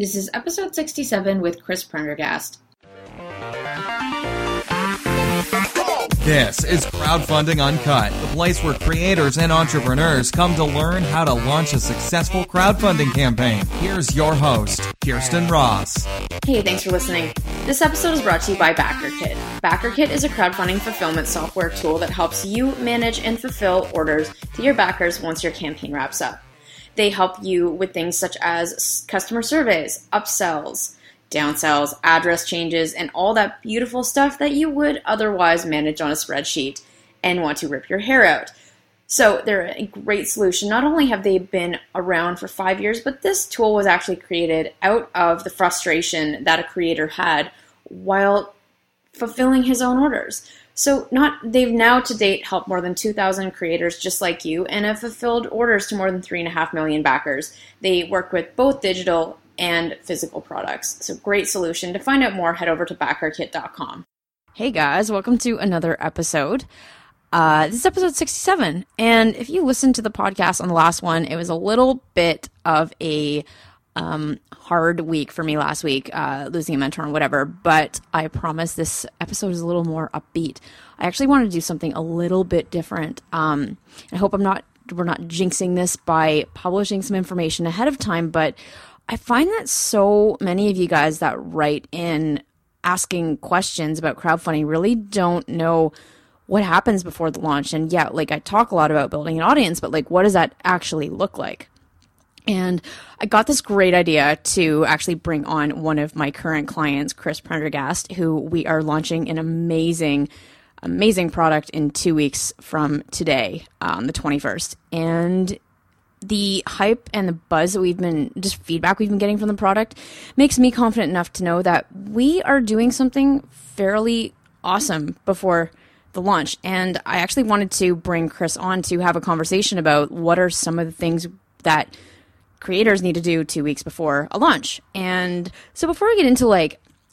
This is episode 67 with Chris Prendergast. This is Crowdfunding Uncut, the place where creators and entrepreneurs come to learn how to launch a successful crowdfunding campaign. Here's your host, Kirsten Ross. Hey, thanks for listening. This episode is brought to you by BackerKit. BackerKit is a crowdfunding fulfillment software tool that helps you manage and fulfill orders to your backers once your campaign wraps up. They help you with things such as customer surveys, upsells, downsells, address changes, and all that beautiful stuff that you would otherwise manage on a spreadsheet and want to rip your hair out. So they're a great solution. Not only have they been around for 5 years, but this tool was actually created out of the frustration that a creator had while fulfilling his own orders. So they've now to date helped more than 2,000 creators just like you and have fulfilled orders to more than 3.5 million backers. They work with both digital and physical products. So great solution. To find out more, head over to BackerKit.com. Hey guys, welcome to another episode. This is episode 67. And if you listened to the podcast on the last one, it was a little bit of a hard week for me last week, losing a mentor and whatever, but I promise this episode is a little more upbeat. I actually want to do something a little bit different. I hope we're not jinxing this by publishing some information ahead of time, but I find that so many of you guys that write in asking questions about crowdfunding really don't know what happens before the launch. And yeah, like I talk a lot about building an audience, but like, what does that actually look like? And I got this great idea to actually bring on one of my current clients, Chris Prendergast, who we are launching an amazing product in 2 weeks from today, the 21st. And the hype and the buzz that feedback we've been getting from the product makes me confident enough to know that we are doing something fairly awesome before the launch. And I actually wanted to bring Chris on to have a conversation about what are some of the things that creators need to do 2 weeks before a launch. And so before we get into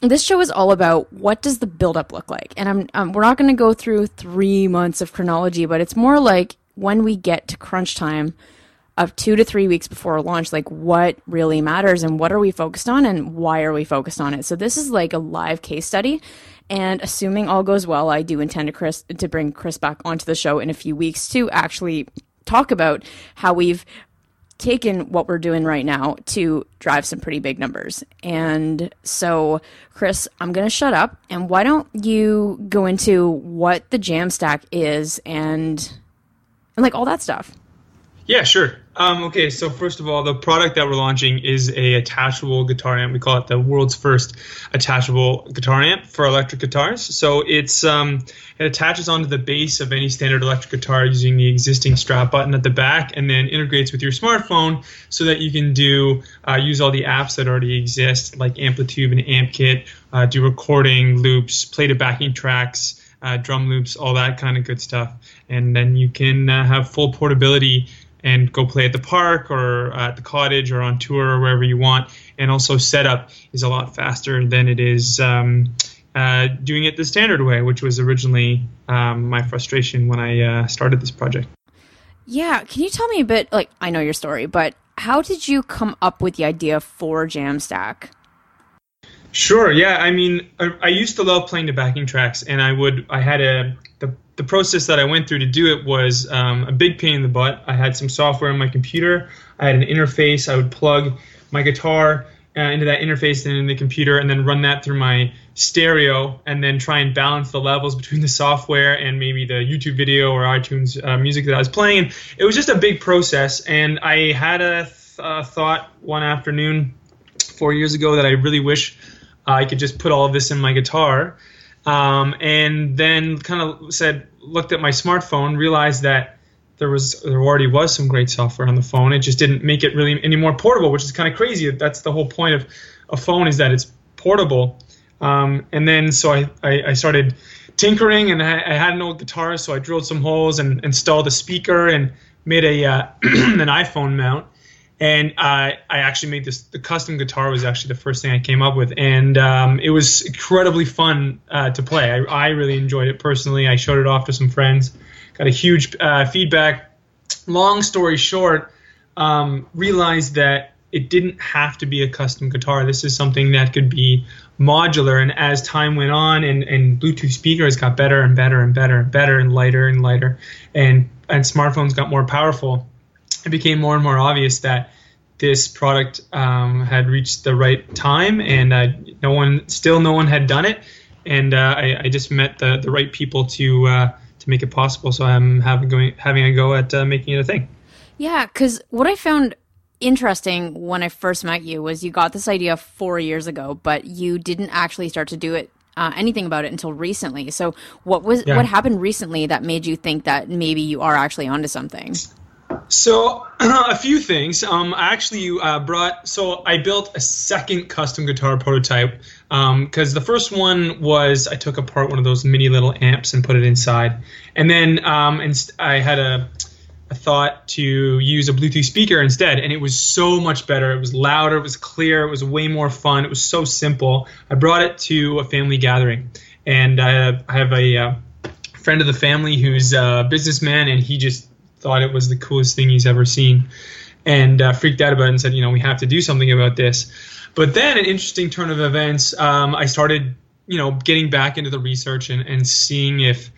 this show is all about what does the buildup look like? And we're not going to go through 3 months of chronology, but it's more like when we get to crunch time of 2 to 3 weeks before a launch, like what really matters and what are we focused on and why are we focused on it? So this is like a live case study. And assuming all goes well, I do intend to bring Chris back onto the show in a few weeks to actually talk about how we've taken what we're doing right now to drive some pretty big numbers. And so, Chris, I'm going to shut up. And why don't you go into what the Jamstack is and like all that stuff? Yeah, sure. Okay, so first of all, the product that we're launching is a attachable guitar amp. We call it the world's first attachable guitar amp for electric guitars. So it attaches onto the base of any standard electric guitar using the existing strap button at the back, and then integrates with your smartphone so that you can use all the apps that already exist, like AmpliTube and AmpKit, do recording, loops, play to backing tracks, drum loops, all that kind of good stuff. And then you can have full portability and go play at the park or at the cottage or on tour or wherever you want. And also setup is a lot faster than it is doing it the standard way, which was originally my frustration when I started this project. Yeah. Can you tell me a bit, I know your story, but how did you come up with the idea for Jamstack? Sure. Yeah. I mean, I used to love playing the backing tracks, and the process that I went through to do it was a big pain in the butt. I had some software on my computer. I had an interface. I would plug my guitar into that interface and in the computer, and then run that through my stereo, and then try and balance the levels between the software and maybe the YouTube video or iTunes music that I was playing. It was just a big process, and I had a thought one afternoon 4 years ago that I really wish I could just put all of this in my guitar. And then kind of looked at my smartphone, realized that there already was some great software on the phone. It just didn't make it really any more portable, which is kind of crazy. That's the whole point of a phone, is that it's portable. And then so I started tinkering, and I had an old guitar, so I drilled some holes and installed a speaker and made an iPhone mount. And I actually made this. The custom guitar was actually the first thing I came up with, and it was incredibly fun to play. I really enjoyed it personally. I showed it off to some friends, got a huge feedback. Long story short, realized that it didn't have to be a custom guitar. This is something that could be modular. And as time went on and Bluetooth speakers got better and better and better and better and lighter and lighter, and smartphones got more powerful, it became more and more obvious that this product had reached the right time, and no one had done it. And I just met the right people to make it possible. So I'm having a go at making it a thing. Yeah, because what I found interesting when I first met you was you got this idea 4 years ago, but you didn't actually start to do it anything about it until recently. So what happened recently that made you think that maybe you are actually onto something? So a few things. I built a second custom guitar prototype because the first one was I took apart one of those mini little amps and put it inside. And then I had a thought to use a Bluetooth speaker instead, and it was so much better. It was louder, it was clear, it was way more fun. It was so simple. I brought it to a family gathering, and I have a friend of the family who's a businessman, and he just thought it was the coolest thing he's ever seen, and freaked out about it and said, we have to do something about this. But then an interesting turn of events, I started, getting back into the research and seeing if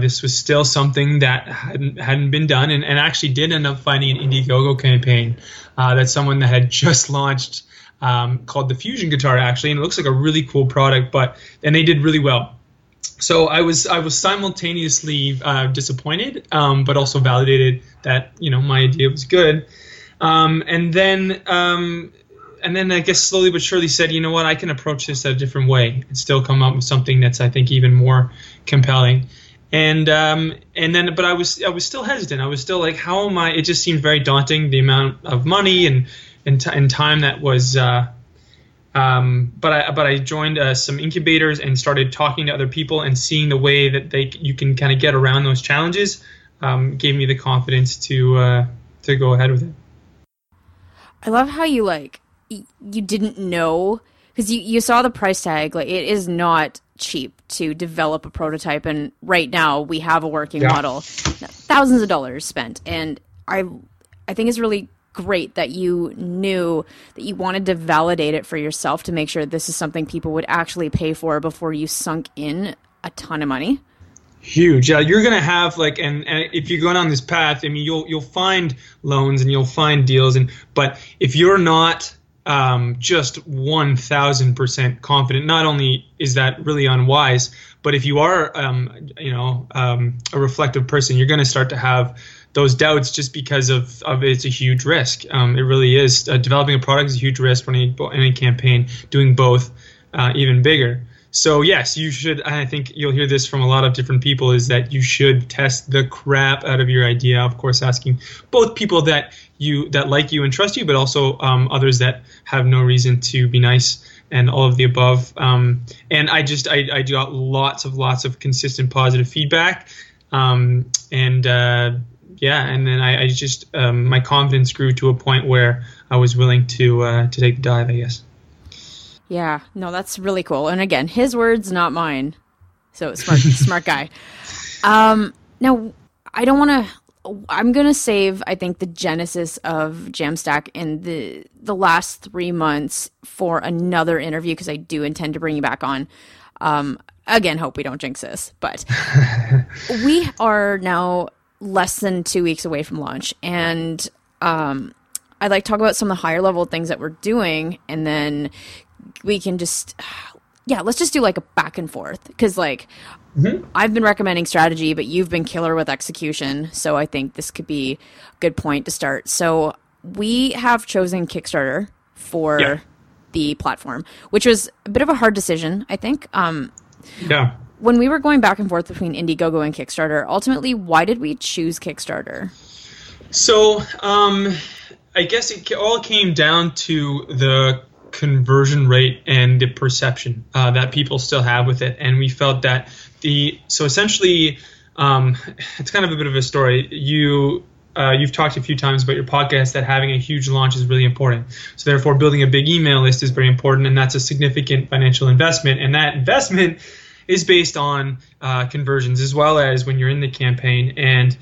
this was still something that hadn't been done, and actually did end up finding an Indiegogo campaign that someone that had just launched called the Fusion Guitar, actually, and it looks like a really cool product, and they did really well. So I was simultaneously disappointed, but also validated that my idea was good, and then I guess slowly but surely said, I can approach this a different way and still come up with something that's I think even more compelling, and then I was still hesitant. I was still like, how am I? It just seemed very daunting, the amount of money and time that was. But I joined some incubators and started talking to other people and seeing the way that you can kind of get around those challenges gave me the confidence to go ahead with it. I love how you you didn't know, because you saw the price tag. It is not cheap to develop a prototype, and right now we have a working model, thousands of dollars spent, and I think it's really great that you knew that you wanted to validate it for yourself to make sure this is something people would actually pay for before you sunk in a ton of money. Huge. Yeah, you're going to have and if you're going on this path, you'll find loans and you'll find deals, but if you're not just 1,000% confident, not only is that really unwise, but if you are a reflective person, you're going to start to have those doubts just because of it's a huge risk. It really is. Developing a product is a huge risk. Running any campaign, doing both, even bigger. So yes, you should. I think you'll hear this from a lot of different people: is that you should test the crap out of your idea. Of course, asking both people that like you and trust you, but also others that have no reason to be nice, and all of the above. And I got lots of consistent positive feedback, and then I just my confidence grew to a point where I was willing to take the dive, I guess. Yeah, no, that's really cool. And again, his words, not mine. So smart guy. Now, I'm going to save, I think, the genesis of Jamstack in the last 3 months for another interview, because I do intend to bring you back on. Again, hope we don't jinx this, but we are now less than 2 weeks away from launch, and I'd like to talk about some of the higher level things that we're doing, and then we can let's just do a back and forth, because mm-hmm. I've been recommending strategy, but you've been killer with execution, so I think this could be a good point to start. So we have chosen Kickstarter for the platform, which was a bit of a hard decision, I think. When we were going back and forth between Indiegogo and Kickstarter, ultimately, why did we choose Kickstarter? So I guess it all came down to the conversion rate and the perception that people still have with it. And we felt that essentially, it's kind of a bit of a story. You've talked a few times about your podcast that having a huge launch is really important. So therefore, building a big email list is very important, and that's a significant financial investment. And that investment is based on conversions as well as when you're in the campaign. And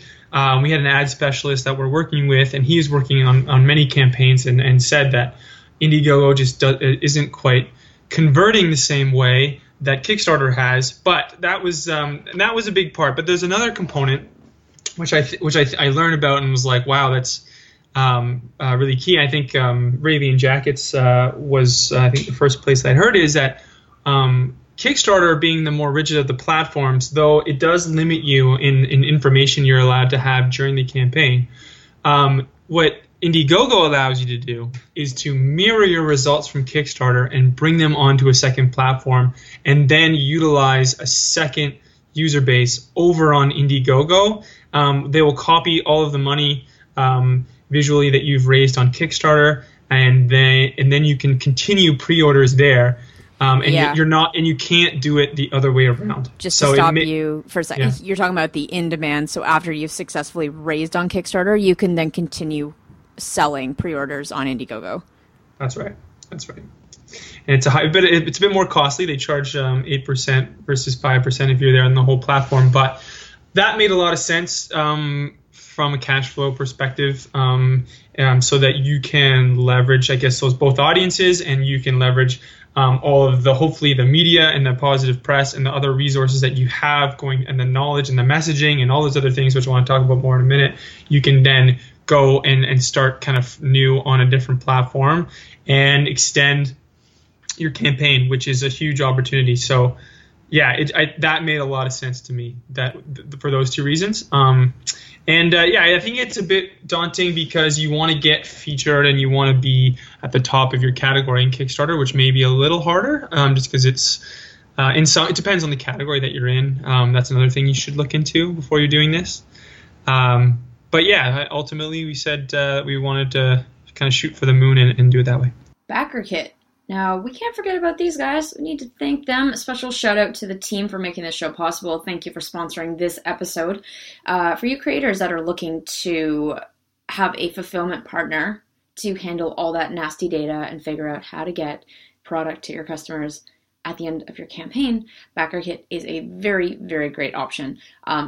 we had an ad specialist that we're working with, and he is working on many campaigns and said that Indiegogo just isn't quite converting the same way that Kickstarter has. But that was a big part. But there's another component which I learned about and was like, wow, that's really key. I think Ravian Jackets was, I think, the first place I heard is that Kickstarter, being the more rigid of the platforms, though it does limit you in information you're allowed to have during the campaign, what Indiegogo allows you to do is to mirror your results from Kickstarter and bring them onto a second platform and then utilize a second user base over on Indiegogo. They will copy all of the money visually that you've raised on Kickstarter, and then you can continue pre-orders there. You can't do it the other way around. Just to stop you for a second, You're talking about the in-demand. So after you've successfully raised on Kickstarter, you can then continue selling pre-orders on Indiegogo. That's right. And it's a bit more costly. They charge 8% versus 5% if you're there on the whole platform. But that made a lot of sense from a cash flow perspective, so that you can leverage, I guess, those both audiences, and you can leverage all of the, hopefully, the media and the positive press and the other resources that you have going, and the knowledge and the messaging and all those other things, which I want to talk about more in a minute. You can then go and start kind of new on a different platform and extend your campaign, which is a huge opportunity. So, yeah, that made a lot of sense to me, that for those two reasons. I think it's a bit daunting because you want to get featured and you want to be at the top of your category in Kickstarter, which may be a little harder, just because it's it depends on the category that you're in. That's another thing you should look into before you're doing this. But yeah, ultimately we said we wanted to kind of shoot for the moon and do it that way. BackerKit. Now, we can't forget about these guys. We need to thank them. A special shout out to the team for making this show possible. Thank you for sponsoring this episode. For you creators that are looking to have a fulfillment partner to handle all that nasty data and figure out how to get product to your customers at the end of your campaign, BackerKit is a very, very great option.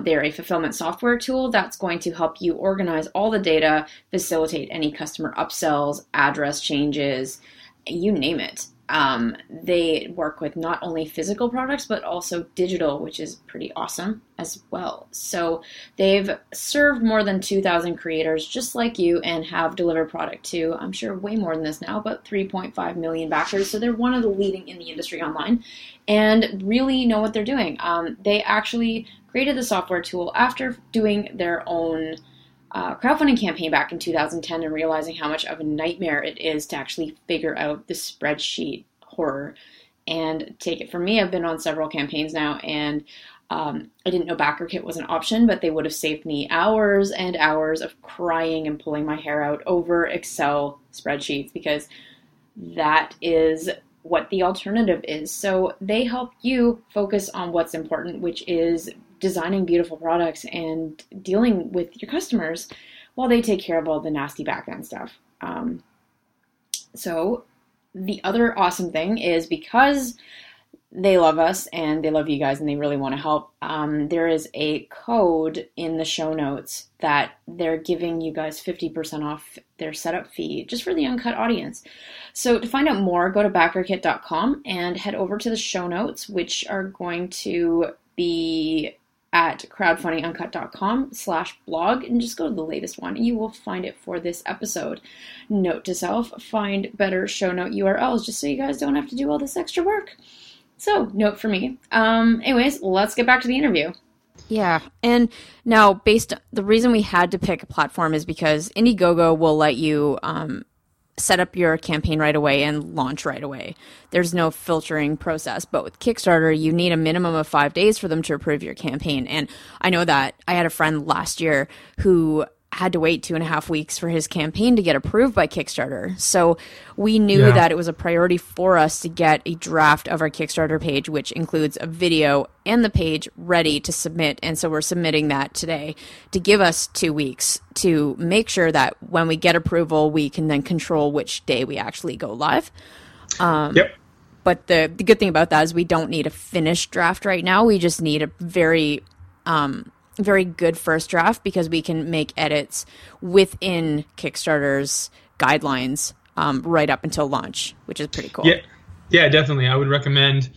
They're a fulfillment software tool that's going to help you organize all the data, facilitate any customer upsells, address changes, you name it. They work with not only physical products, but also digital, which is pretty awesome as well. So they've served more than 2,000 creators just like you and have delivered product to, I'm sure, way more than this now, but 3.5 million backers. So they're one of the leading in the industry online and really know what they're doing. They actually created the software tool after doing their own crowdfunding campaign back in 2010 and realizing how much of a nightmare it is to actually figure out the spreadsheet horror. And take it from me, I've been on several campaigns now, and I didn't know BackerKit was an option, but they would have saved me hours and hours of crying and pulling my hair out over Excel spreadsheets, because that is what the alternative is. So they help you focus on what's important, which is designing beautiful products and dealing with your customers while they take care of all the nasty back-end stuff. So the other awesome thing is, because they love us and they love you guys and they really want to help, there is a code in the show notes that they're giving you guys 50% off their setup fee just for the uncut audience. So to find out more, go to backerkit.com and head over to the show notes, which are going to be at crowdfundinguncut.com/blog, and just go to the latest one. You will find it for this episode. Note to self, find better show note URLs just so you guys don't have to do all this extra work. So, note for me. Anyways, let's get back to the interview. Yeah, and now the reason we had to pick a platform is because Indiegogo will let you set up your campaign right away and launch right away. There's no filtering process. But with Kickstarter, you need a minimum of 5 days for them to approve your campaign. And I know that I had a friend last year who had to wait 2.5 weeks for his campaign to get approved by Kickstarter. So we knew that it was a priority for us to get a draft of our Kickstarter page, which includes a video and the page, ready to submit. And so we're submitting that today to give us 2 weeks to make sure that when we get approval, we can then control which day we actually go live. Yep. But the good thing about that is we don't need a finished draft right now. We just need a very, very good first draft, because we can make edits within Kickstarter's guidelines right up until launch, which is pretty cool. Yeah, definitely. I would recommend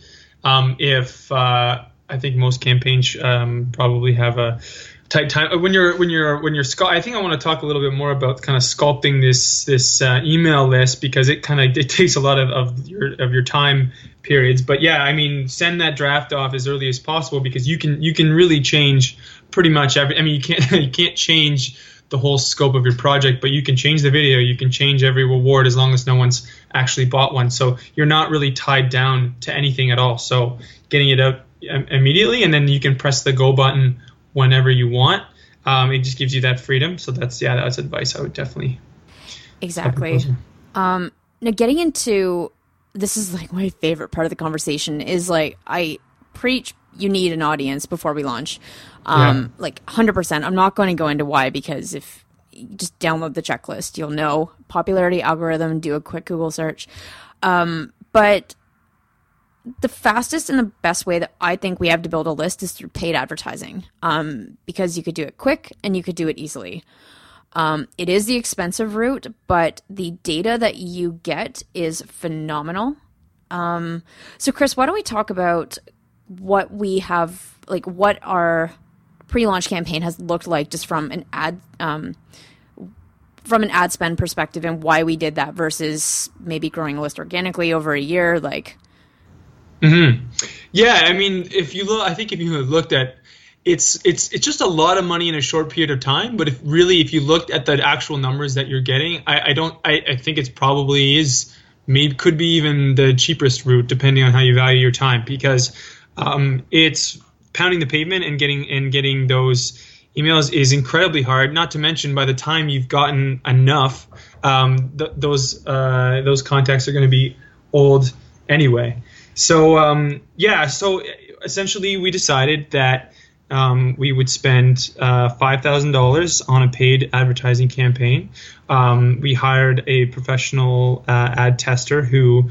if I think most campaigns probably have a tight time when you're I think I want to talk a little bit more about kind of sculpting this email list, because it takes a lot of your time periods. But yeah, I mean, send that draft off as early as possible, because you can really change pretty much every. I mean, you can't change the whole scope of your project, but you can change the video, you can change every reward as long as no one's actually bought one. So you're not really tied down to anything at all. So getting it out immediately, and then you can press the go button whenever you want. It just gives you that freedom. So that's advice I would definitely. Exactly. Now getting into, this is like my favorite part of the conversation, is like I preach you need an audience before we launch. Like 100%. I'm not going to go into why, because if you just download the checklist, you'll know. Popularity algorithm, do a quick Google search. But the fastest and the best way that I think we have to build a list is through paid advertising, because you could do it quick and you could do it easily. It is the expensive route, but the data that you get is phenomenal. So Chris, why don't we talk about what we have, like what our pre-launch campaign has looked like just from an ad spend perspective, and why we did that versus maybe growing a list organically over a year, like. Mm-hmm. Yeah, I mean, if you looked at it's just a lot of money in a short period of time. But if you looked at the actual numbers that you're getting, I think it's probably is, maybe could be even the cheapest route, depending on how you value your time, because it's pounding the pavement and getting those emails is incredibly hard. Not to mention, by the time you've gotten enough, those contacts are going to be old anyway. So, so essentially we decided that we would spend $5,000 on a paid advertising campaign. We hired a professional ad tester who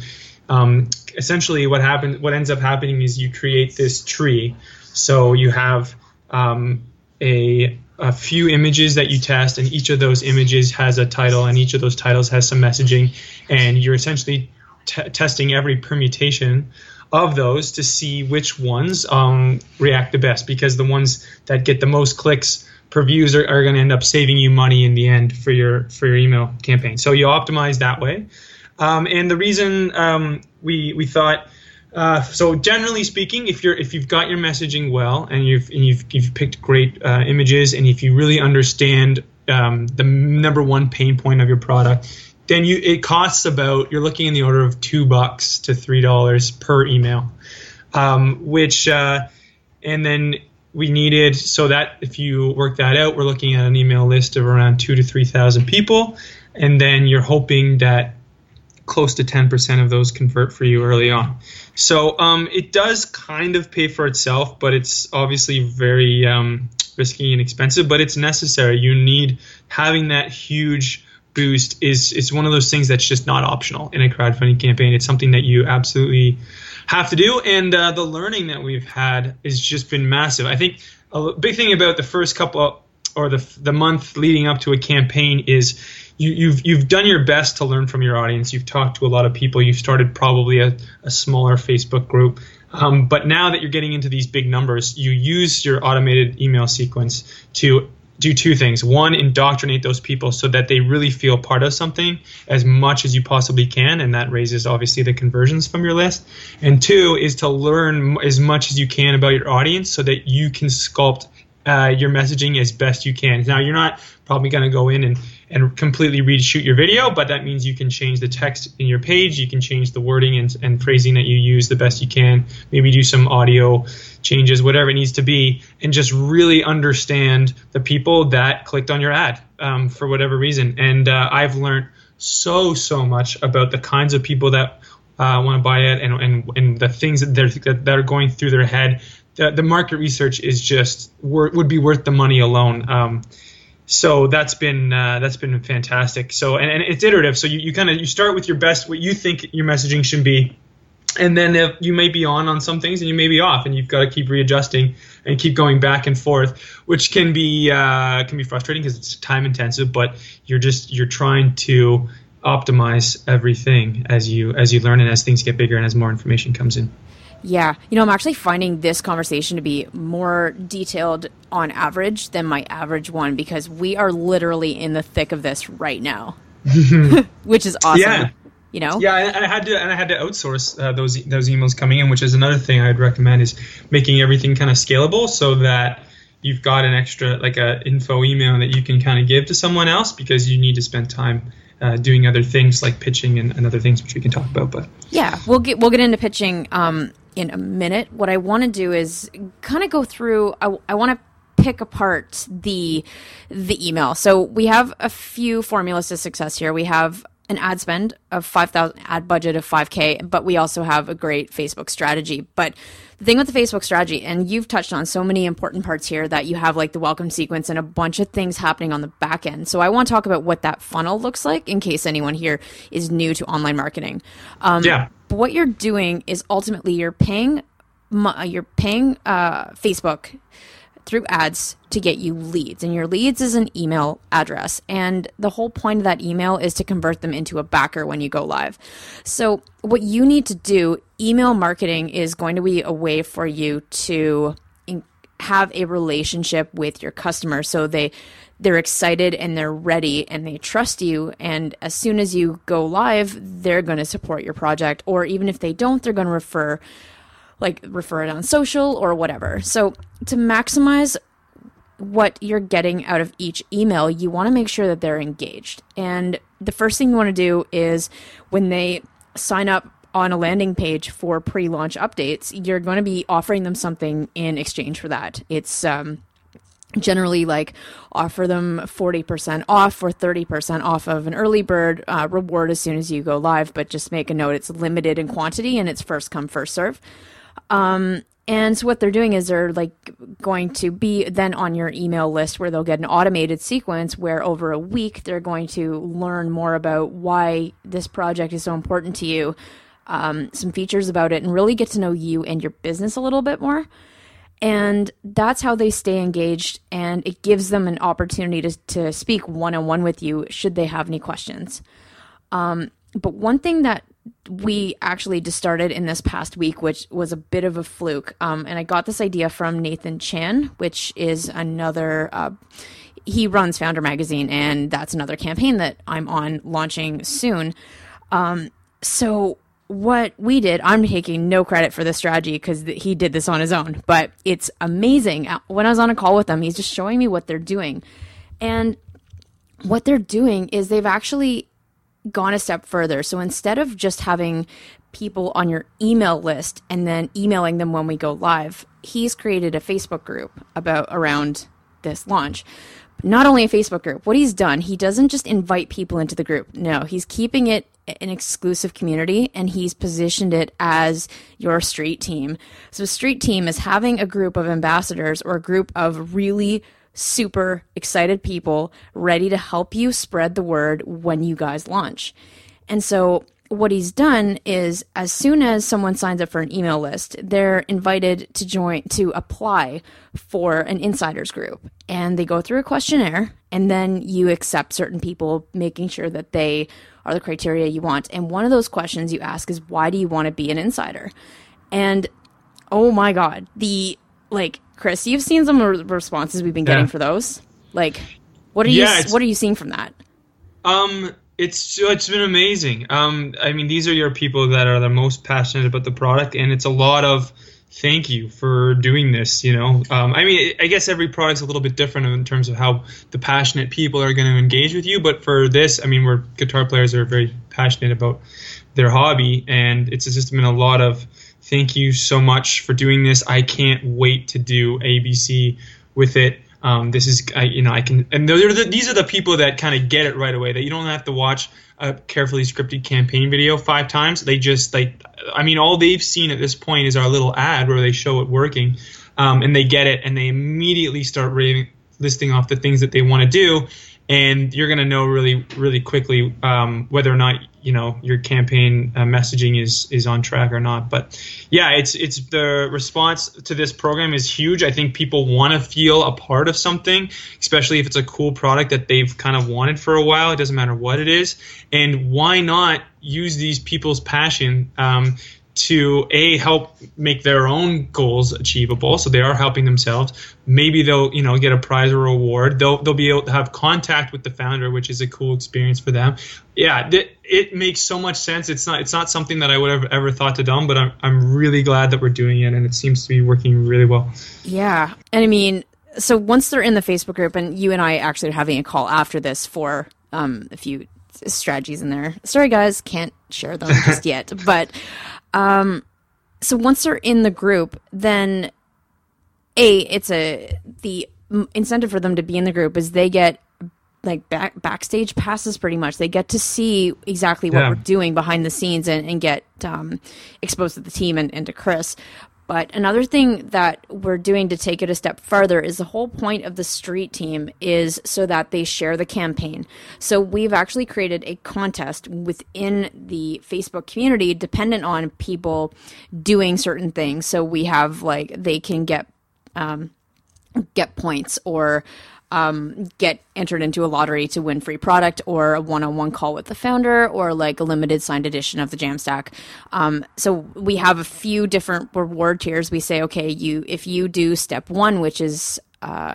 essentially what ends up happening is you create this tree. So you have a few images that you test, and each of those images has a title, and each of those titles has some messaging, and you're essentially testing every permutation of those to see which ones react the best, because the ones that get the most clicks per views are going to end up saving you money in the end for your email campaign. So you optimize that way. And the reason we thought so generally speaking, if you've got your messaging well, and you've picked great images, and if you really understand the number one pain point of your product, then it costs about, you're looking in the order of $2 to $3 per email, and then we needed, so that if you work that out, we're looking at an email list of around 2,000 to 3,000 people, and then you're hoping that close to 10% of those convert for you early on. So it does kind of pay for itself, but it's obviously very risky and expensive, but it's necessary. You need having that huge boost. It's one of those things that's just not optional in a crowdfunding campaign. It's something that you absolutely have to do. And the learning that we've had has just been massive. I think a big thing about the first couple or the month leading up to a campaign is you've done your best to learn from your audience. You've talked to a lot of people. You've started probably a smaller Facebook group. But now that you're getting into these big numbers, you use your automated email sequence to do two things. One, indoctrinate those people so that they really feel part of something as much as you possibly can, and that raises obviously the conversions from your list. And two is to learn as much as you can about your audience so that you can sculpt your messaging as best you can. Now, you're not probably going to go in and completely reshoot your video, but that means you can change the text in your page, you can change the wording and phrasing that you use the best you can, maybe do some audio changes, whatever it needs to be, and just really understand the people that clicked on your ad for whatever reason. And I've learned so much about the kinds of people that want to buy it and the things that are going through their head. The market research is just would be worth the money alone. So that's been fantastic. So and it's iterative. So you start with your best, what you think your messaging should be, And then if you may be on some things and you may be off, and you've got to keep readjusting and keep going back and forth, which can be frustrating because it's time intensive. But you're trying to optimize everything as you learn and as things get bigger and as more information comes in. Yeah. I'm actually finding this conversation to be more detailed on average than my average one, because we are literally in the thick of this right now, which is awesome. Yeah. I had to outsource those emails coming in, which is another thing I'd recommend, is making everything kind of scalable so that you've got an extra, like a info email that you can kind of give to someone else, because you need to spend time doing other things like pitching and other things which we can talk about. But yeah, we'll get into pitching in a minute. What I want to do is kind of go through. I want to pick apart the email. So we have a few formulas to success here. We have an ad spend of 5,000, ad budget of 5K, but we also have a great Facebook strategy. But the thing with the Facebook strategy, and you've touched on so many important parts here, that you have like the welcome sequence and a bunch of things happening on the back end. So I want to talk about what that funnel looks like in case anyone here is new to online marketing. But what you're doing is ultimately you're paying Facebook through ads to get you leads, and your leads is an email address, and the whole point of that email is to convert them into a backer when you go live. So what you need to do, email marketing is going to be a way for you to have a relationship with your customer, so they're excited and they're ready and they trust you, and as soon as you go live, they're going to support your project, or even if they don't, they're going to refer it on social or whatever. So to maximize what you're getting out of each email, you want to make sure that they're engaged. And the first thing you want to do is, when they sign up on a landing page for pre-launch updates, you're going to be offering them something in exchange for that. It's generally like offer them 40% off or 30% off of an early bird reward as soon as you go live, but just make a note, it's limited in quantity and it's first come, first serve. And so what they're doing is they're like going to be then on your email list, where they'll get an automated sequence where over a week they're going to learn more about why this project is so important to you, some features about it, and really get to know you and your business a little bit more. And that's how they stay engaged, and it gives them an opportunity to speak one-on-one with you should they have any questions. But one thing that we actually just started in this past week, which was a bit of a fluke. And I got this idea from Nathan Chan, which is another, he runs Founder Magazine, and that's another campaign that I'm on launching soon. So what we did, I'm taking no credit for this strategy because he did this on his own, but it's amazing. When I was on a call with them, he's just showing me what they're doing. And what they're doing is they've actually gone a step further. So instead of just having people on your email list and then emailing them when we go live, he's created a Facebook group around this launch. Not only a Facebook group, what he's done, he doesn't just invite people into the group. No, he's keeping it an exclusive community, and he's positioned it as your street team. So street team is having a group of ambassadors or a group of really super excited people ready to help you spread the word when you guys launch. And so what he's done is, as soon as someone signs up for an email list, they're invited to join, to apply for an insiders group. And they go through a questionnaire, and then you accept certain people, making sure that they are the criteria you want. And one of those questions you ask is, why do you want to be an insider? And oh my God, Chris, you've seen some responses we've been getting for those. Like, what are you seeing from that? It's been amazing. I mean, these are your people that are the most passionate about the product, and it's a lot of thank you for doing this. I mean, I guess every product's a little bit different in terms of how the passionate people are going to engage with you. But for this, I mean, we're guitar players are very passionate about their hobby, and it's just been a lot of thank you so much for doing this. I can't wait to do ABC with it. This is, I can, and these are the people that kind of get it right away, that you don't have to watch a carefully scripted campaign video 5 times. They just all they've seen at this point is our little ad where they show it working, and they get it, and they immediately start listing off the things that they want to do. and you're going to know really quickly whether or not your campaign messaging is on track or not. But yeah, it's the response to this program is huge. I think people want to feel a part of something, especially if it's a cool product that they've kind of wanted for a while. It doesn't matter what it is. And why not use these people's passion to help make their own goals achievable, so they are helping themselves. Maybe they'll get a prize or reward. They'll be able to have contact with the founder, which is a cool experience for them. Yeah, it makes so much sense. It's not something that I would have ever thought to do, but I'm really glad that we're doing it, and it seems to be working really well. Yeah, and I mean, so once they're in the Facebook group, and you and I actually are having a call after this for a few strategies in there. Sorry guys, can't share them just yet, but. So once they're in the group, then the incentive for them to be in the group is they get like backstage passes pretty much. They get to see exactly what we're doing behind the scenes and get exposed to the team and to Chris. But another thing that we're doing to take it a step further is the whole point of the street team is so that they share the campaign. So we've actually created a contest within the Facebook community dependent on people doing certain things. So we have like they can get points or get entered into a lottery to win free product or a one-on-one call with the founder or like a limited signed edition of the Jamstack. So we have a few different reward tiers. We say, okay, if you do step one, which is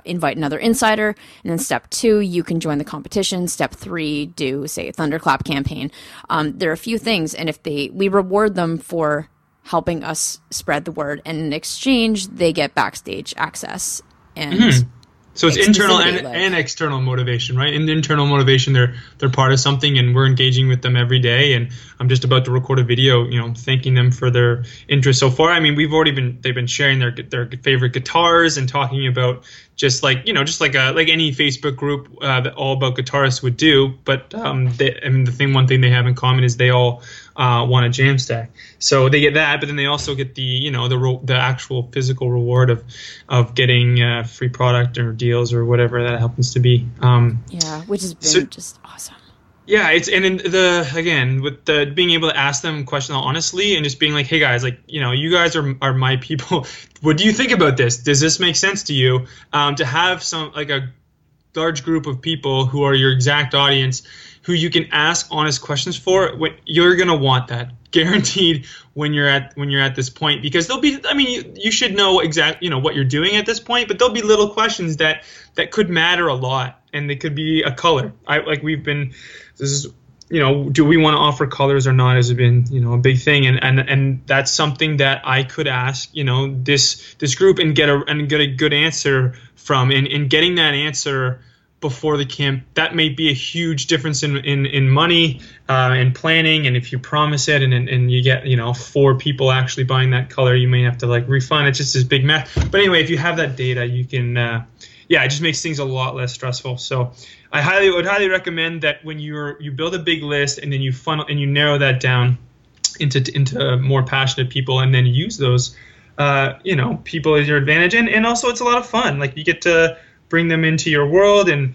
invite another insider, and then step two, you can join the competition. Step three, do say a Thunderclap campaign. There are a few things, and if we reward them for helping us spread the word, and in exchange, they get backstage access and. Mm-hmm. So it's internal and external motivation, right? In the internal motivation, they're part of something, and we're engaging with them every day. And I'm just about to record a video, thanking them for their interest so far. I mean, they've been sharing their favorite guitars and talking about just like any Facebook group that all about guitarists would do. But one thing they have in common is they all want a Jamstack. So they get that, but then they also get the actual physical reward of getting free product or deals or whatever that happens to be. Which has been just awesome. Yeah, being able to ask them questions honestly and just being like, hey guys, you guys are my people. What do you think about this? Does this make sense to you? To have a large group of people who are your exact audience, who you can ask honest questions for, when you're gonna want that guaranteed when you're at this point, because there'll be. I mean, you should know exactly what you're doing at this point, but there'll be little questions that could matter a lot, and they could be a color. Do we want to offer colors or not has been a big thing, and that's something that I could ask this group and get a good answer from, and getting that answer before the camp, that may be a huge difference in money and planning. And if you promise it and you get 4 people actually buying that color, you may have to refund. It's just this big mess. But anyway, if you have that data, you can it just makes things a lot less stressful. So I would highly recommend that when you build a big list and then you funnel and you narrow that down into more passionate people, and then use those people as your advantage. And also it's a lot of fun. You get to bring them into your world and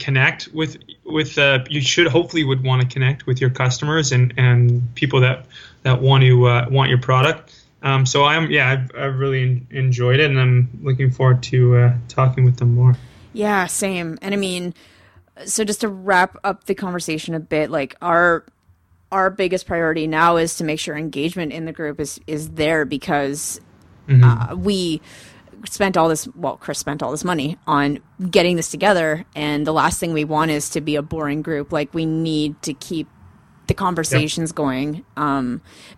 connect with you should hopefully would want to connect with your customers and people that want to want your product. So I've really enjoyed it, and I'm looking forward to talking with them more. Yeah, same. And I mean, so just to wrap up the conversation a bit, our biggest priority now is to make sure engagement in the group is there, because mm-hmm. We spent all this. Well, Chris spent all this money on getting this together, and the last thing we want is to be a boring group. We need to keep the conversations going,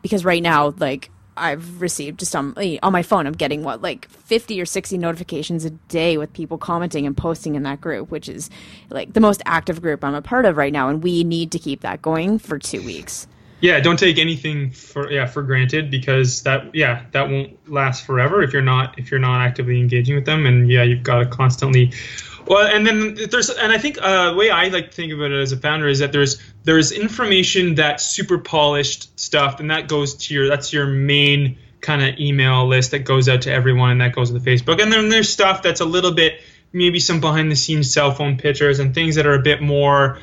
because right now, I've received just on my phone, I'm getting 50 or 60 notifications a day with people commenting and posting in that group, which is the most active group I'm a part of right now, and we need to keep that going for 2 weeks. Yeah, don't take anything for granted, because that won't last forever if you're not actively engaging with them, and you've got to constantly. Well, and then I think the way I like to think about it as a founder is that there's information that's super polished stuff, and that goes to that's your main kind of email list that goes out to everyone, and that goes to the Facebook, and then there's stuff that's a little bit maybe some behind-the-scenes cell phone pictures and things that are a bit more...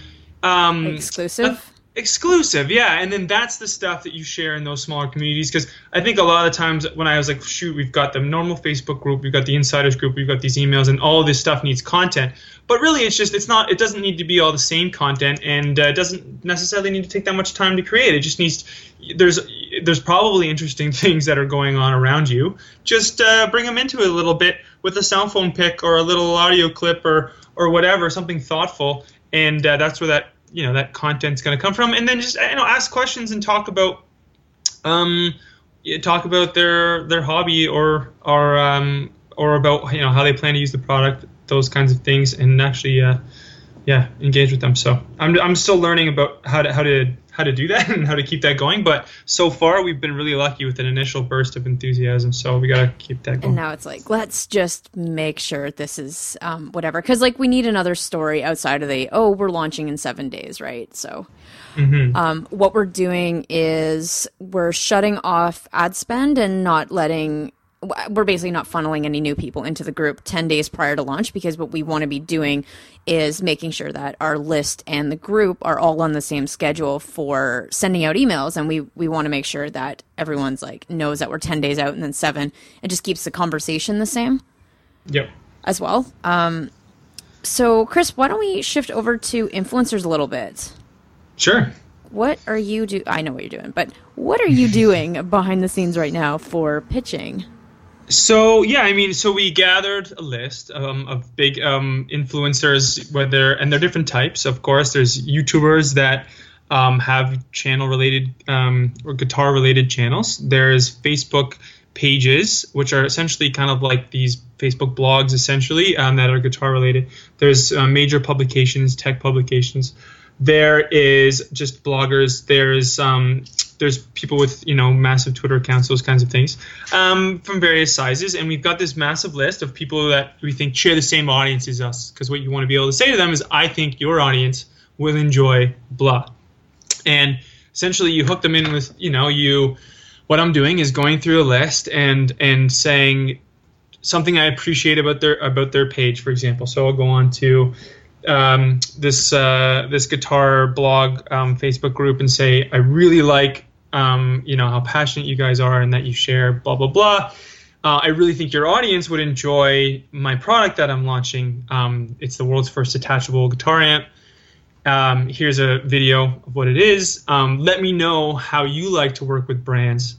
exclusive, yeah. And then that's the stuff that you share in those smaller communities, because I think a lot of times when I was like, shoot, we've got the normal Facebook group, we've got the insiders group, we've got these emails, and all this stuff needs content. But really, it's just, it doesn't need to be all the same content, and it doesn't necessarily need to take that much time to create. It just needs, there's probably interesting things that are going on around you. Just bring them into it a little bit with a cell phone pic or a little audio clip or whatever, something thoughtful, and that's where that, you know, that content's going to come from. And then just, you know, ask questions and talk about their hobby or about, you know, how they plan to use the product, those kinds of things, and actually, engage with them. So I'm still learning about how to do that and how to keep that going. But so far, we've been really lucky with an initial burst of enthusiasm. So we got to keep that going. And now it's like, let's just make sure this is whatever. Because like we need another story outside of the, we're launching in 7 days, right? So what we're doing is we're shutting off ad spend and we're basically not funneling any new people into the group 10 days prior to launch, because what we want to be doing is making sure that our list and the group are all on the same schedule for sending out emails. And we want to make sure that everyone's like knows that we're 10 days out and then 7. It just keeps the conversation the same. Yep. As well. So Chris, why don't we shift over to influencers a little bit? Sure. What are you do? I know what you're doing, but what are you doing behind the scenes right now for pitching? So, yeah, I mean, so we gathered a list of big influencers, and they're different types. Of course, there's YouTubers that have channel-related or guitar-related channels. There's Facebook pages, which are essentially kind of like these Facebook blogs, essentially, that are guitar-related. There's major publications, tech publications. There is just bloggers. There's people with, you know, massive Twitter accounts, those kinds of things, from various sizes. And we've got this massive list of people that we think share the same audience as us, because what you want to be able to say to them is, I think your audience will enjoy blah. And essentially you hook them in with, you know, what I'm doing is going through a list and saying something I appreciate about their page, for example. So I'll go on to this guitar blog Facebook group and say, I really like you know, how passionate you guys are and that you share blah, blah, blah. I really think your audience would enjoy my product that I'm launching. It's the world's first detachable guitar amp. Here's a video of what it is. Let me know how you like to work with brands.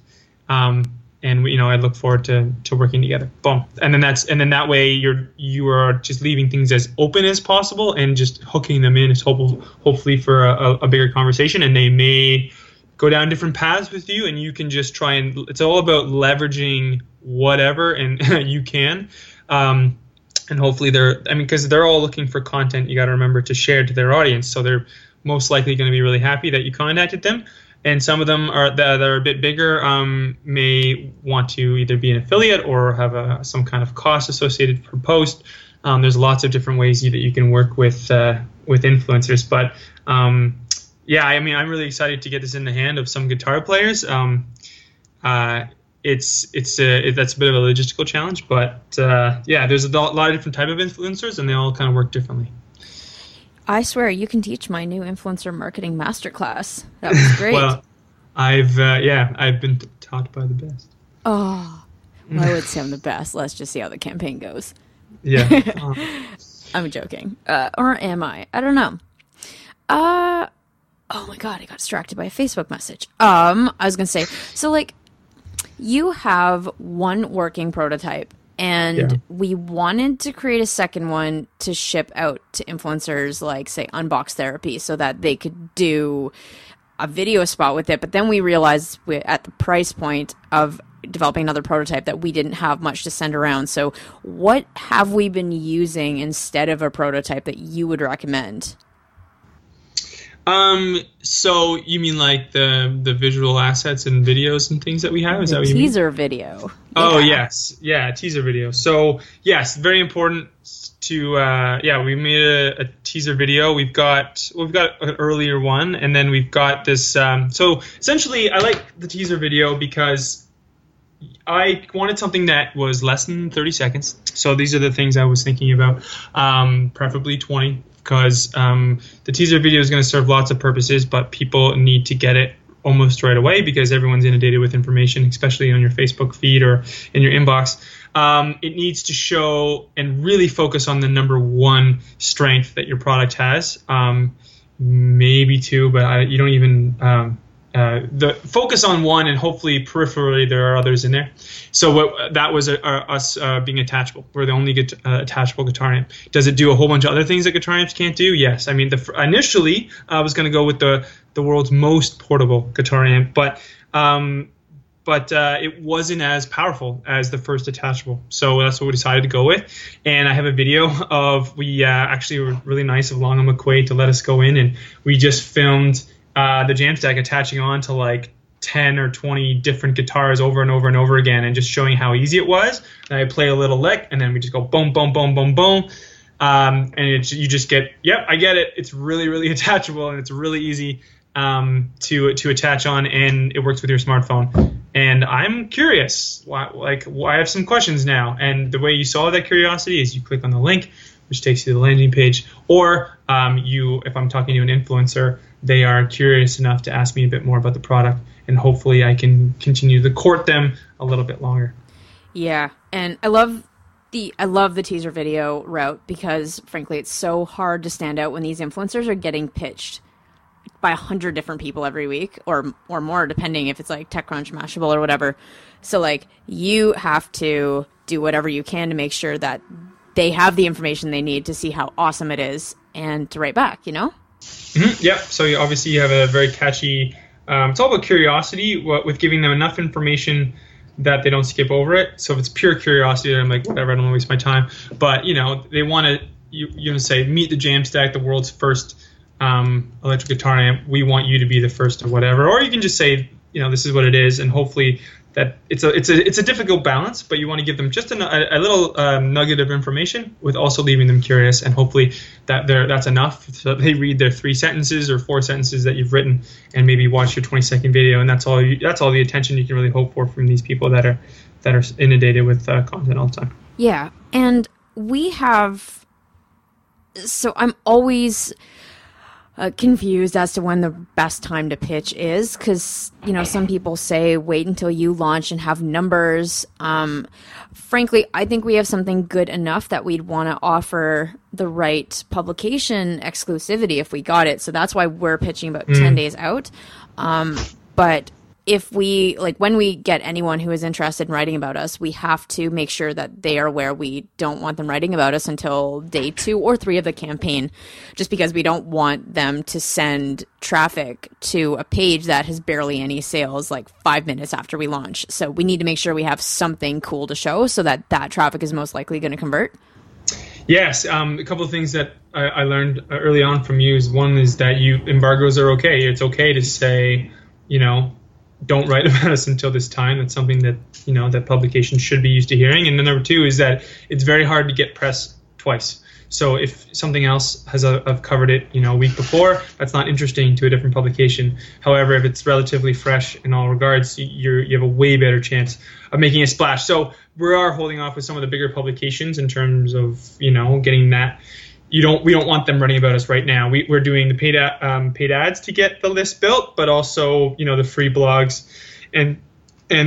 And you know, I look forward to working together. Boom. And then that way you are just leaving things as open as possible and just hooking them in. It's hopefully for a bigger conversation, and they may go down different paths with you, and you can just try, and it's all about leveraging whatever and you can. And hopefully because they're all looking for content, you got to remember to share to their audience. So they're most likely going to be really happy that you contacted them. And some of them that are a bit bigger may want to either be an affiliate or have some kind of cost associated per post. There's lots of different ways that you can work with influencers. But yeah, I mean, I'm really excited to get this in the hand of some guitar players. That's a bit of a logistical challenge, but yeah, there's a lot of different type of influencers, and they all kind of work differently. I swear, you can teach my new influencer marketing masterclass. That was great. Well, I've been taught by the best. Oh, well, I would say I'm the best. Let's just see how the campaign goes. Yeah. I'm joking. Or am I? I don't know. Oh my God, I got distracted by a Facebook message. I was going to say, so like, you have one working prototype. And we wanted to create a second one to ship out to influencers, like, say, Unbox Therapy, so that they could do a video spot with it. But then we realized at the price point of developing another prototype that we didn't have much to send around. So what have we been using instead of a prototype that you would recommend? So you mean like the visual assets and videos and things that we have? Is that what you mean? Teaser video. Oh, yes. Yeah. Teaser video. So yes, very important to, we made a teaser video. We've got an earlier one, and then we've got this. So essentially I like the teaser video because I wanted something that was less than 30 seconds. So these are the things I was thinking about, preferably 20, because the teaser video is going to serve lots of purposes, but people need to get it almost right away because everyone's inundated with information, especially on your Facebook feed or in your inbox. It needs to show and really focus on the number one strength that your product has, maybe two, but you don't even the focus on one, and hopefully peripherally there are others in there. So what, that was us being attachable. We're the only attachable guitar amp. Does it do a whole bunch of other things that guitar amps can't do? Yes. I mean, initially I was going to go with the world's most portable guitar amp, but it wasn't as powerful as the first attachable. So that's what we decided to go with. And I have a video of, we actually were really nice of Longham McQuay to let us go in, and we just filmed the Jamstack attaching on to like 10 or 20 different guitars over and over and over again, and just showing how easy it was. And I play a little lick, and then we just go boom, boom, boom, boom, boom. And you just get, yep, I get it. It's really, really attachable, and it's really easy to attach on, and it works with your smartphone. And I'm curious, I have some questions now. And the way you solve that curiosity is you click on the link, which takes you to the landing page, or if I'm talking to an influencer, they are curious enough to ask me a bit more about the product, and hopefully I can continue to court them a little bit longer. Yeah, and I love the teaser video route because, frankly, it's so hard to stand out when these influencers are getting pitched by 100 different people every week or more, depending if it's like TechCrunch, Mashable, or whatever. So like you have to do whatever you can to make sure that they have the information they need to see how awesome it is and to write back, you know? Mm-hmm. Yep. So you obviously have a very catchy, it's all about curiosity with giving them enough information that they don't skip over it. So if it's pure curiosity, I'm like, whatever, I don't want to waste my time. But, you know, they want to, you know, say, meet the Jamstack, the world's first electric guitar amp. We want you to be the first or whatever. Or you can just say, you know, this is what it is, and hopefully that it's a difficult balance, but you want to give them just a little nugget of information with also leaving them curious, and hopefully that's enough so that they read their 3 sentences or 4 sentences that you've written, and maybe watch your 20-second video, and that's all the attention you can really hope for from these people that are inundated with content all the time. Yeah, and we have. So I'm always confused as to when the best time to pitch is, because, you know, some people say wait until you launch and have numbers. Frankly, I think we have something good enough that we'd want to offer the right publication exclusivity if we got it. So that's why we're pitching about 10 days out. But if we, like, when we get anyone who is interested in writing about us, we have to make sure that they are aware we don't want them writing about us until day 2 or 3 of the campaign, just because we don't want them to send traffic to a page that has barely any sales like 5 minutes after we launch. So we need to make sure we have something cool to show so that traffic is most likely going to convert. Yes, a couple of things that I learned early on from you is, one is that embargoes are okay. It's okay to say, you know, don't write about us until this time. That's something that, you know, that publications should be used to hearing. And then number 2 is that it's very hard to get press twice. So if something else has covered it, you know, a week before, that's not interesting to a different publication. However, if it's relatively fresh in all regards, you have a way better chance of making a splash. So we are holding off with some of the bigger publications in terms of, you know, getting that. We don't want them running about us right now. We're doing the paid ads to get the list built, but also, you know, the free blogs and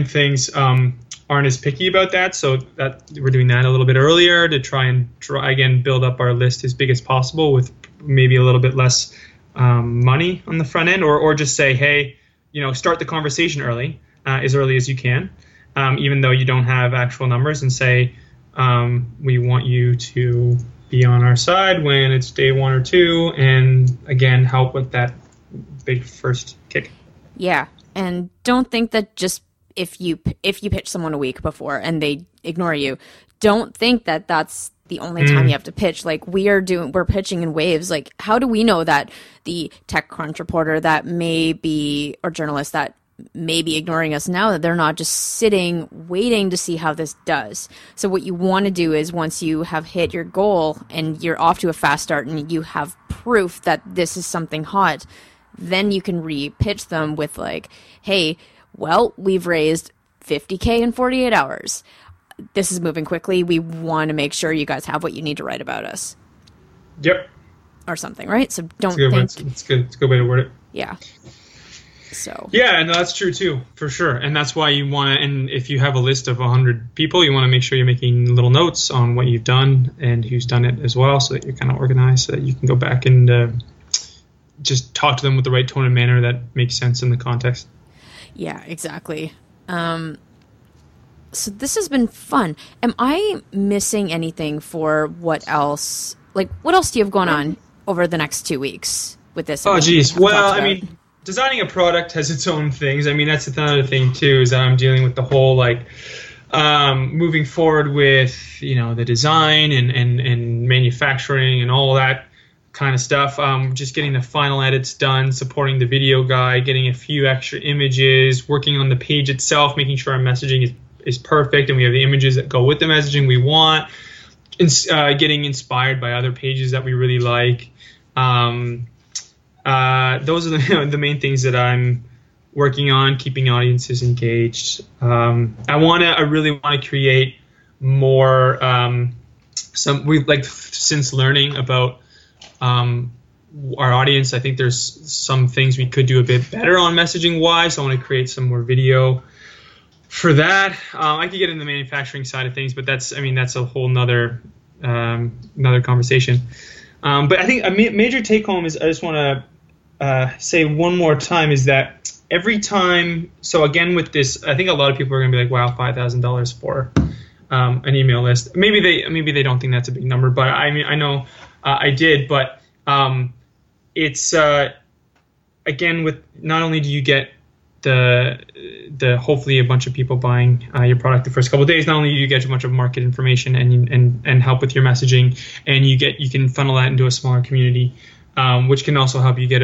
things aren't as picky about that. So that we're doing that a little bit earlier to try again build up our list as big as possible with maybe a little bit less money on the front end, or just say, hey, you know, start the conversation early as you can, even though you don't have actual numbers, and say we want you to be on our side when it's day 1 or 2, and again, help with that big first kick. Yeah, and don't think that just if you pitch someone a week before and they ignore you, don't think that that's the only time you have to pitch. Like we're pitching in waves. Like, how do we know that the TechCrunch reporter that may be, or journalist that may be ignoring us now, that they're not just sitting waiting to see how this does? So what you want to do is, once you have hit your goal and you're off to a fast start and you have proof that this is something hot, then you can re-pitch them with like, hey, well, we've raised $50K in 48 hours. This is moving quickly. We want to make sure you guys have what you need to write about us. Yep. Or something, right? So don't think... It's a good way to word it. Yeah. So. Yeah, and that's true too, for sure. And that's why you want to, and if you have a list of 100 people, you want to make sure you're making little notes on what you've done and who's done it as well, so that you're kind of organized, so that you can go back and just talk to them with the right tone and manner that makes sense in the context. Yeah, exactly. So this has been fun. Am I missing anything for what else? Like, what else do you have going on over the next 2 weeks with this? Oh, geez. Well, I mean, designing a product has its own things. I mean, that's another thing, too, is that I'm dealing with the whole, like, moving forward with, you know, the design and manufacturing and all that kind of stuff. Just getting the final edits done, supporting the video guy, getting a few extra images, working on the page itself, making sure our messaging is perfect and we have the images that go with the messaging we want. Getting inspired by other pages that we really like. Those are the main things that I'm working on, keeping audiences engaged. I really want to create more. Since learning about our audience, I think there's some things we could do a bit better on messaging wise. I want to create some more video. For that, I could get into the manufacturing side of things, but that's a whole nother another conversation. But I think a major take home is, I just want to say one more time, is that every time, so again with this, I think a lot of people are going to be like, wow, $5,000 for an email list. Maybe they don't think that's a big number, but I mean, I know I did, but it's again, with not only do you get the hopefully a bunch of people buying your product the first couple of days, not only do you get a bunch of market information and help with your messaging, and you can funnel that into a smaller community, which can also help you get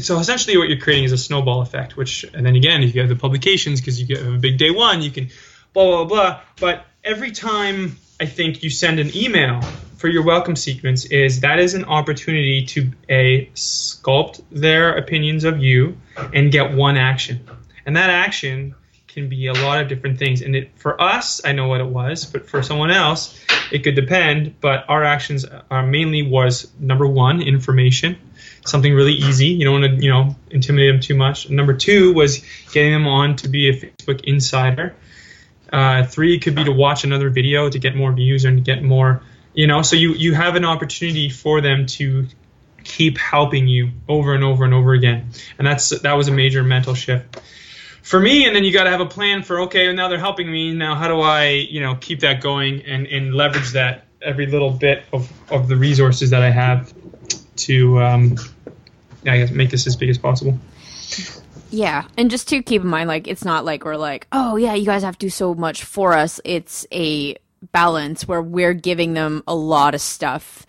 so essentially what you're creating is a snowball effect, which, and then again, if you have the publications, because you have a big day one, you can blah, blah, blah. But every time I think you send an email for your welcome sequence, is an opportunity to sculpt their opinions of you and get one action. And that action can be a lot of different things. And for us, I know what it was, but for someone else, it could depend. But our actions are mainly was, number one, information, something really easy. You don't want to, intimidate them too much. Number two was getting them on to be a Facebook insider. Three could be to watch another video to get more views and get more. So you have an opportunity for them to keep helping you over and over and over again. And that was a major mental shift for me. And then you got to have a plan for, okay, now they're helping me. Now how do I, keep that going and leverage that every little bit of the resources that I have to, make this as big as possible. Yeah, and just to keep in mind, like, it's not like we're like, oh, yeah, you guys have to do so much for us. It's a balance where we're giving them a lot of stuff,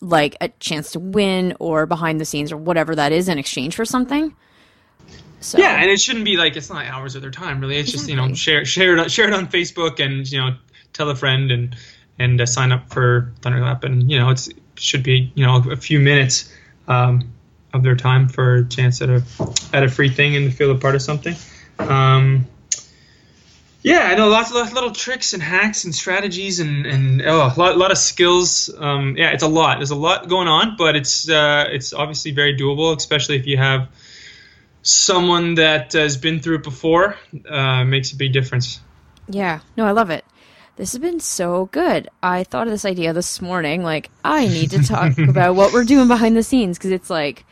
like a chance to win or behind the scenes or whatever that is in exchange for something. So. Yeah, and it shouldn't be like, it's not hours of their time, really. It's exactly. Just, share it on Facebook and, tell a friend and sign up for Thunderclap. And, it should be, a few minutes of their time for a chance at a free thing and to feel a part of something. Yeah, I know lots of little tricks and hacks and strategies and a lot of skills. Yeah, it's a lot. There's a lot going on, but it's obviously very doable, especially if you have someone that has been through it before. Makes a big difference. Yeah, no, I love it. This has been so good. I thought of this idea this morning. Like, I need to talk about what we're doing behind the scenes, because it's like,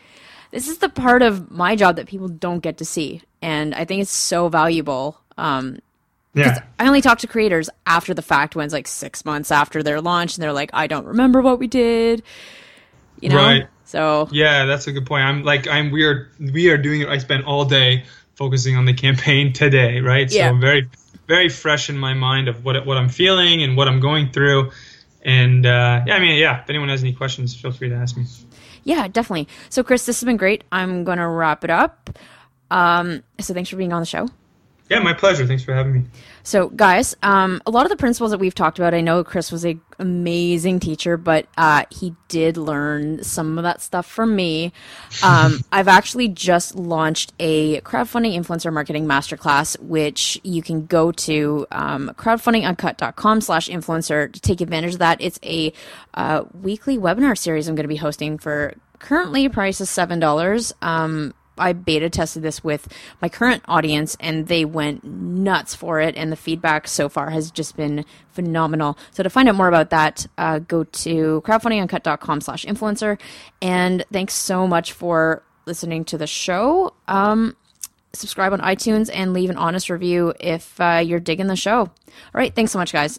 this is the part of my job that people don't get to see, and I think it's so valuable. Yeah. I only talk to creators after the fact, when it's like 6 months after their launch, and they're like, I don't remember what we did. Right. So yeah, that's a good point. We are doing it. I spent all day focusing on the campaign today, right? Yeah. So very, very fresh in my mind of what I'm feeling and what I'm going through. And if anyone has any questions, feel free to ask me. Yeah, definitely. So Chris, this has been great. I'm gonna wrap it up. So thanks for being on the show. Yeah, my pleasure. Thanks for having me. So, guys, a lot of the principles that we've talked about, I know Chris was an amazing teacher, but he did learn some of that stuff from me. I've actually just launched a crowdfunding influencer marketing masterclass, which you can go to crowdfundinguncut.com/influencer to take advantage of that. It's a weekly webinar series I'm going to be hosting for currently price is $7. I beta tested this with my current audience and they went nuts for it. And the feedback so far has just been phenomenal. So to find out more about that, go to crowdfundinguncut.com/influencer. And thanks so much for listening to the show. Subscribe on iTunes and leave an honest review if you're digging the show. All right. Thanks so much, guys.